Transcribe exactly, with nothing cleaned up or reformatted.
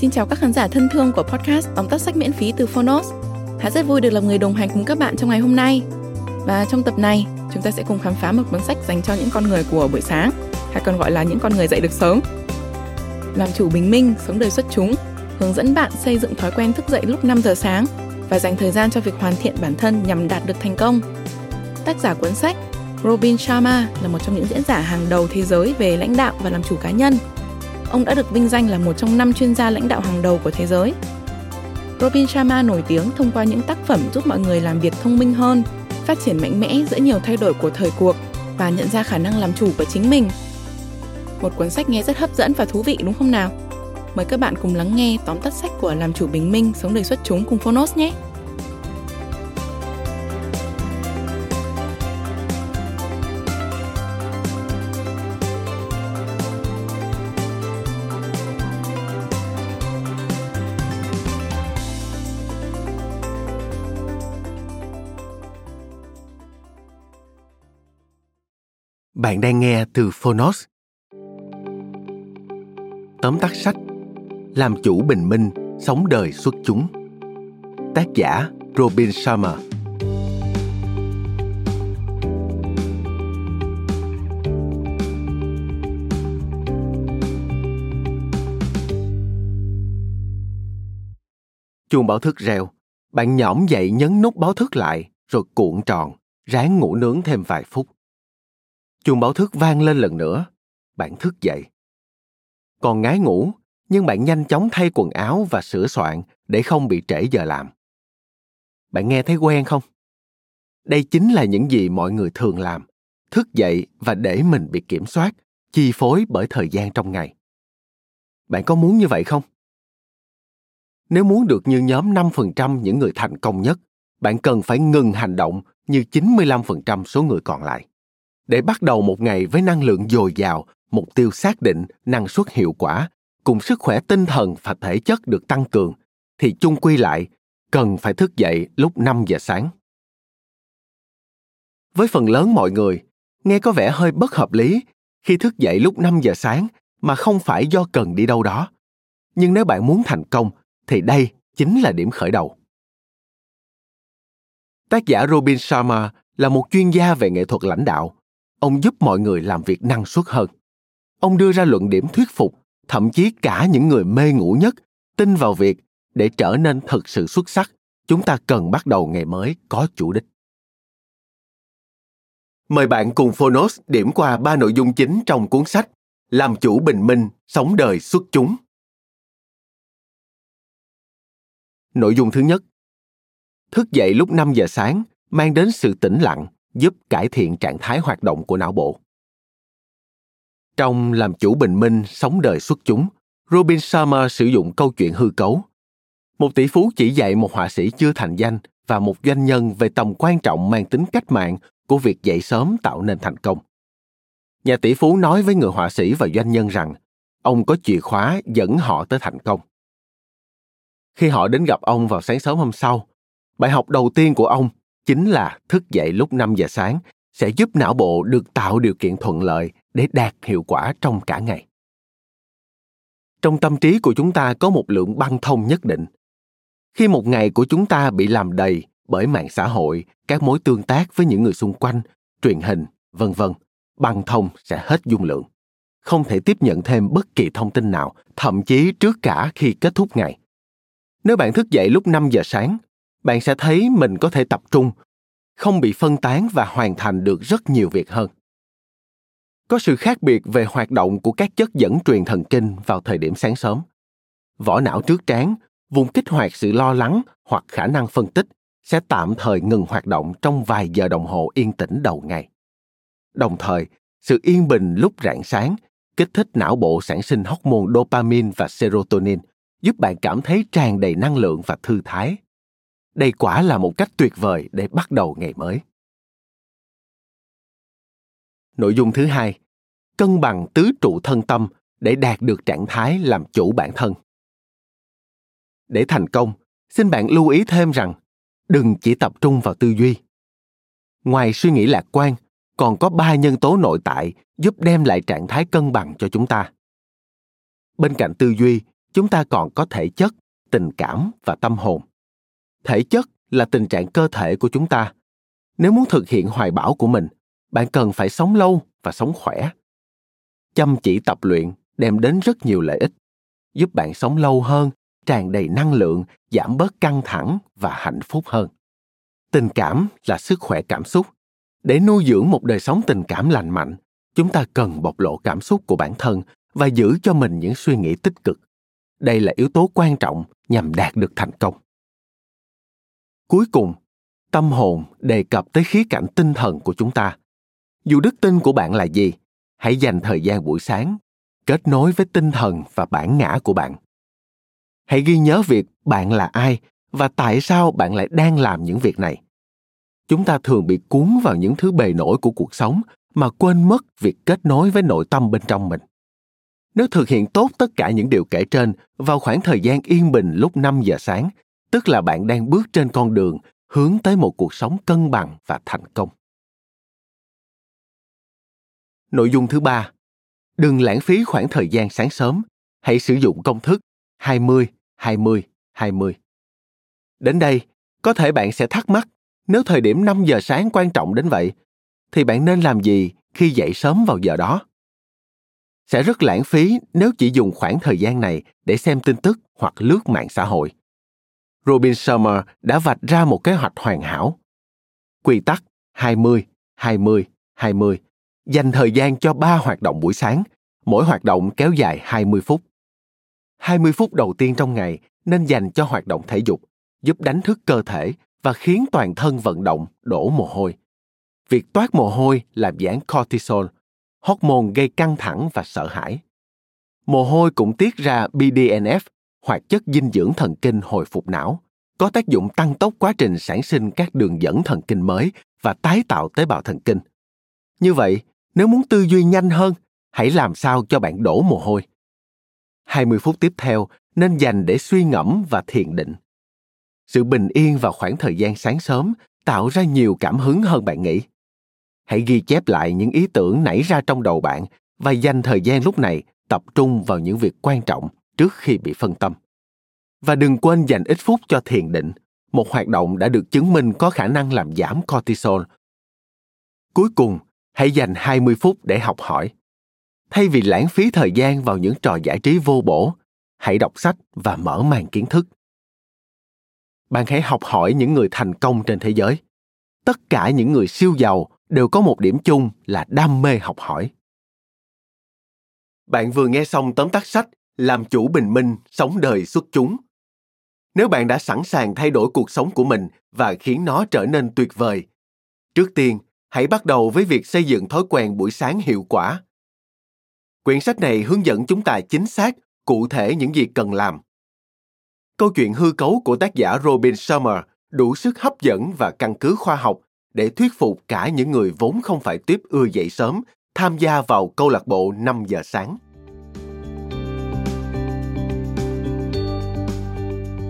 Xin chào các khán giả thân thương của podcast Tóm tắt sách miễn phí từ Phonos. Khá rất vui được làm người đồng hành cùng các bạn trong ngày hôm nay. Và trong tập này, chúng ta sẽ cùng khám phá một cuốn sách dành cho những con người của buổi sáng, hay còn gọi là những con người dậy được sớm. Làm chủ bình minh, sống đời xuất chúng, hướng dẫn bạn xây dựng thói quen thức dậy lúc năm giờ sáng và dành thời gian cho việc hoàn thiện bản thân nhằm đạt được thành công. Tác giả cuốn sách Robin Sharma là một trong những diễn giả hàng đầu thế giới về lãnh đạo và làm chủ cá nhân. Ông đã được vinh danh là một trong năm chuyên gia lãnh đạo hàng đầu của thế giới. Robin Sharma nổi tiếng thông qua những tác phẩm giúp mọi người làm việc thông minh hơn, phát triển mạnh mẽ giữa nhiều thay đổi của thời cuộc và nhận ra khả năng làm chủ của chính mình. Một cuốn sách nghe rất hấp dẫn và thú vị đúng không nào? Mời các bạn cùng lắng nghe tóm tắt sách của Làm chủ bình minh, sống đời xuất chúng cùng Phonos nhé! Bạn đang nghe từ Phonos. Tóm tắt sách Làm chủ bình minh, sống đời xuất chúng. Tác giả Robin Sharma. Chuông báo thức reo, bạn nhõm dậy nhấn nút báo thức lại rồi cuộn tròn, ráng ngủ nướng thêm vài phút. Chuông báo thức vang lên lần nữa, bạn thức dậy. Còn ngái ngủ, nhưng bạn nhanh chóng thay quần áo và sửa soạn để không bị trễ giờ làm. Bạn nghe thấy quen không? Đây chính là những gì mọi người thường làm, thức dậy và để mình bị kiểm soát, chi phối bởi thời gian trong ngày. Bạn có muốn như vậy không? Nếu muốn được như nhóm năm phần trăm những người thành công nhất, bạn cần phải ngừng hành động như chín mươi lăm phần trăm số người còn lại, để bắt đầu một ngày với năng lượng dồi dào, mục tiêu xác định, năng suất hiệu quả, cùng sức khỏe tinh thần và thể chất được tăng cường, thì chung quy lại, cần phải thức dậy lúc năm giờ sáng. Với phần lớn mọi người, nghe có vẻ hơi bất hợp lý khi thức dậy lúc năm giờ sáng mà không phải do cần đi đâu đó. Nhưng nếu bạn muốn thành công, thì đây chính là điểm khởi đầu. Tác giả Robin Sharma là một chuyên gia về nghệ thuật lãnh đạo. Ông giúp mọi người làm việc năng suất hơn. Ông đưa ra luận điểm thuyết phục, thậm chí cả những người mê ngủ nhất, tin vào việc để trở nên thực sự xuất sắc, chúng ta cần bắt đầu ngày mới có chủ đích. Mời bạn cùng Phonos điểm qua ba nội dung chính trong cuốn sách Làm chủ bình minh, sống đời xuất chúng. Nội dung thứ nhất, thức dậy lúc năm giờ sáng mang đến sự tĩnh lặng, giúp cải thiện trạng thái hoạt động của não bộ. Trong Làm chủ bình minh, sống đời xuất chúng, Robin Sharma sử dụng câu chuyện hư cấu. Một tỷ phú chỉ dạy một họa sĩ chưa thành danh và một doanh nhân về tầm quan trọng mang tính cách mạng của việc dậy sớm tạo nên thành công. Nhà tỷ phú nói với người họa sĩ và doanh nhân rằng ông có chìa khóa dẫn họ tới thành công. Khi họ đến gặp ông vào sáng sớm hôm sau, bài học đầu tiên của ông chính là thức dậy lúc năm giờ sáng sẽ giúp não bộ được tạo điều kiện thuận lợi để đạt hiệu quả trong cả ngày. Trong tâm trí của chúng ta có một lượng băng thông nhất định. Khi một ngày của chúng ta bị làm đầy bởi mạng xã hội, các mối tương tác với những người xung quanh, truyền hình, vân vân, băng thông sẽ hết dung lượng, không thể tiếp nhận thêm bất kỳ thông tin nào, thậm chí trước cả khi kết thúc ngày. Nếu bạn thức dậy lúc năm giờ sáng, bạn sẽ thấy mình có thể tập trung, không bị phân tán và hoàn thành được rất nhiều việc hơn. Có sự khác biệt về hoạt động của các chất dẫn truyền thần kinh vào thời điểm sáng sớm. Vỏ não trước trán, vùng kích hoạt sự lo lắng hoặc khả năng phân tích sẽ tạm thời ngừng hoạt động trong vài giờ đồng hồ yên tĩnh đầu ngày. Đồng thời, sự yên bình lúc rạng sáng kích thích não bộ sản sinh hormone dopamine và serotonin, giúp bạn cảm thấy tràn đầy năng lượng và thư thái. Đây quả là một cách tuyệt vời để bắt đầu ngày mới. Nội dung thứ hai, cân bằng tứ trụ thân tâm để đạt được trạng thái làm chủ bản thân. Để thành công, xin bạn lưu ý thêm rằng, đừng chỉ tập trung vào tư duy. Ngoài suy nghĩ lạc quan, còn có ba nhân tố nội tại giúp đem lại trạng thái cân bằng cho chúng ta. Bên cạnh tư duy, chúng ta còn có thể chất, tình cảm và tâm hồn. Thể chất là tình trạng cơ thể của chúng ta. Nếu muốn thực hiện hoài bão của mình, bạn cần phải sống lâu và sống khỏe. Chăm chỉ tập luyện đem đến rất nhiều lợi ích, giúp bạn sống lâu hơn, tràn đầy năng lượng, giảm bớt căng thẳng và hạnh phúc hơn. Tình cảm là sức khỏe cảm xúc. Để nuôi dưỡng một đời sống tình cảm lành mạnh, chúng ta cần bộc lộ cảm xúc của bản thân và giữ cho mình những suy nghĩ tích cực. Đây là yếu tố quan trọng nhằm đạt được thành công. Cuối cùng, tâm hồn đề cập tới khía cạnh tinh thần của chúng ta. Dù đức tin của bạn là gì, hãy dành thời gian buổi sáng, kết nối với tinh thần và bản ngã của bạn. Hãy ghi nhớ việc bạn là ai và tại sao bạn lại đang làm những việc này. Chúng ta thường bị cuốn vào những thứ bề nổi của cuộc sống mà quên mất việc kết nối với nội tâm bên trong mình. Nếu thực hiện tốt tất cả những điều kể trên vào khoảng thời gian yên bình lúc năm giờ sáng, tức là bạn đang bước trên con đường hướng tới một cuộc sống cân bằng và thành công. Nội dung thứ ba, đừng lãng phí khoảng thời gian sáng sớm, hãy sử dụng công thức hai mươi, hai mươi, hai mươi. Đến đây, có thể bạn sẽ thắc mắc, nếu thời điểm năm giờ sáng quan trọng đến vậy, thì bạn nên làm gì khi dậy sớm vào giờ đó? Sẽ rất lãng phí nếu chỉ dùng khoảng thời gian này để xem tin tức hoặc lướt mạng xã hội. Robin Sharma đã vạch ra một kế hoạch hoàn hảo. Quy tắc hai mươi, hai mươi, hai mươi, dành thời gian cho ba hoạt động buổi sáng, mỗi hoạt động kéo dài hai mươi phút. hai mươi phút đầu tiên trong ngày nên dành cho hoạt động thể dục, giúp đánh thức cơ thể và khiến toàn thân vận động, đổ mồ hôi. Việc toát mồ hôi làm giảm cortisol, hormone gây căng thẳng và sợ hãi. Mồ hôi cũng tiết ra bê đê en ép, hoạt chất dinh dưỡng thần kinh hồi phục não, có tác dụng tăng tốc quá trình sản sinh các đường dẫn thần kinh mới và tái tạo tế bào thần kinh. Như vậy, nếu muốn tư duy nhanh hơn, hãy làm sao cho bạn đổ mồ hôi. hai mươi phút tiếp theo nên dành để suy ngẫm và thiền định. Sự bình yên vào khoảng thời gian sáng sớm tạo ra nhiều cảm hứng hơn bạn nghĩ. Hãy ghi chép lại những ý tưởng nảy ra trong đầu bạn và dành thời gian lúc này tập trung vào những việc quan trọng trước khi bị phân tâm. Và đừng quên dành ít phút cho thiền định, một hoạt động đã được chứng minh có khả năng làm giảm cortisol. Cuối cùng, hãy dành hai mươi phút để học hỏi. Thay vì lãng phí thời gian vào những trò giải trí vô bổ, hãy đọc sách và mở mang kiến thức. Bạn hãy học hỏi những người thành công trên thế giới. Tất cả những người siêu giàu đều có một điểm chung là đam mê học hỏi. Bạn vừa nghe xong tóm tắt sách Làm Chủ Bình Minh, Sống Đời Xuất Chúng. Nếu bạn đã sẵn sàng thay đổi cuộc sống của mình và khiến nó trở nên tuyệt vời, trước tiên, hãy bắt đầu với việc xây dựng thói quen buổi sáng hiệu quả. Quyển sách này hướng dẫn chúng ta chính xác, cụ thể những gì cần làm. Câu chuyện hư cấu của tác giả Robin Sharma đủ sức hấp dẫn và căn cứ khoa học để thuyết phục cả những người vốn không phải tuýp ưa dậy sớm tham gia vào câu lạc bộ năm giờ sáng.